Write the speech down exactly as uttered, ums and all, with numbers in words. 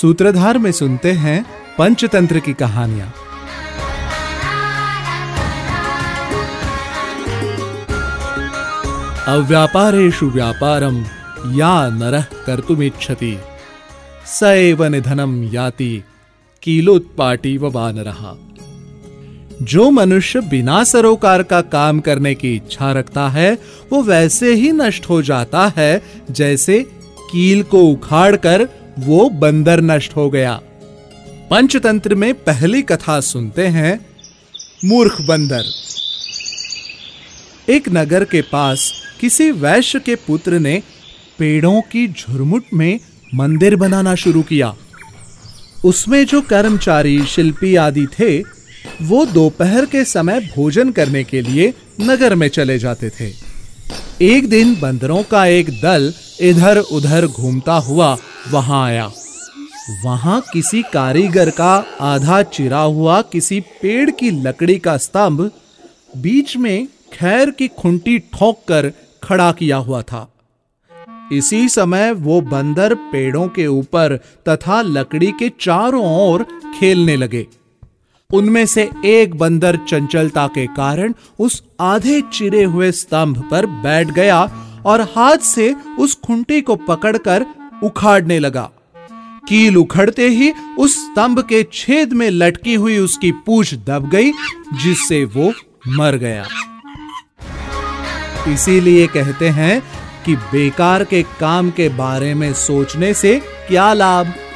सूत्रधार में सुनते हैं पंचतंत्र की कहानियां। अव्यापारेषु व्यापारं या नरः कर्तुमिच्छति स एव निधनं याति कीलोत्पाटीव वानरः। जो मनुष्य बिना सरोकार का काम करने की इच्छा रखता है वो वैसे ही नष्ट हो जाता है जैसे कील को उखाड़कर वो बंदर नष्ट हो गया। पंचतंत्र में पहली कथा सुनते हैं मूर्ख बंदर। एक नगर के पास किसी वैश्य के पुत्र ने पेड़ों की झुरमुट में मंदिर बनाना शुरू किया। उसमें जो कर्मचारी, शिल्पी आदि थे वो दोपहर के समय भोजन करने के लिए नगर में चले जाते थे। एक दिन बंदरों का एक दल इधर उधर घूमता हुआ वहां आया। वहां किसी कारीगर का आधा चिरा हुआ किसी पेड़ की लकड़ी का स्तंभ बीच में खैर की खुंटी ठोक कर खड़ा किया हुआ था। इसी समय वो बंदर पेड़ों के ऊपर तथा लकड़ी के चारों ओर खेलने लगे। उनमें से एक बंदर चंचलता के कारण उस आधे चिरे हुए स्तंभ पर बैठ गया और हाथ से उस खुंटी को पकड़कर उखाड़ने लगा। कील उखड़ते ही उस स्तंभ के छेद में लटकी हुई उसकी पूंछ दब गई, जिससे वो मर गया। इसीलिए कहते हैं कि बेकार के काम के बारे में सोचने से क्या लाभ।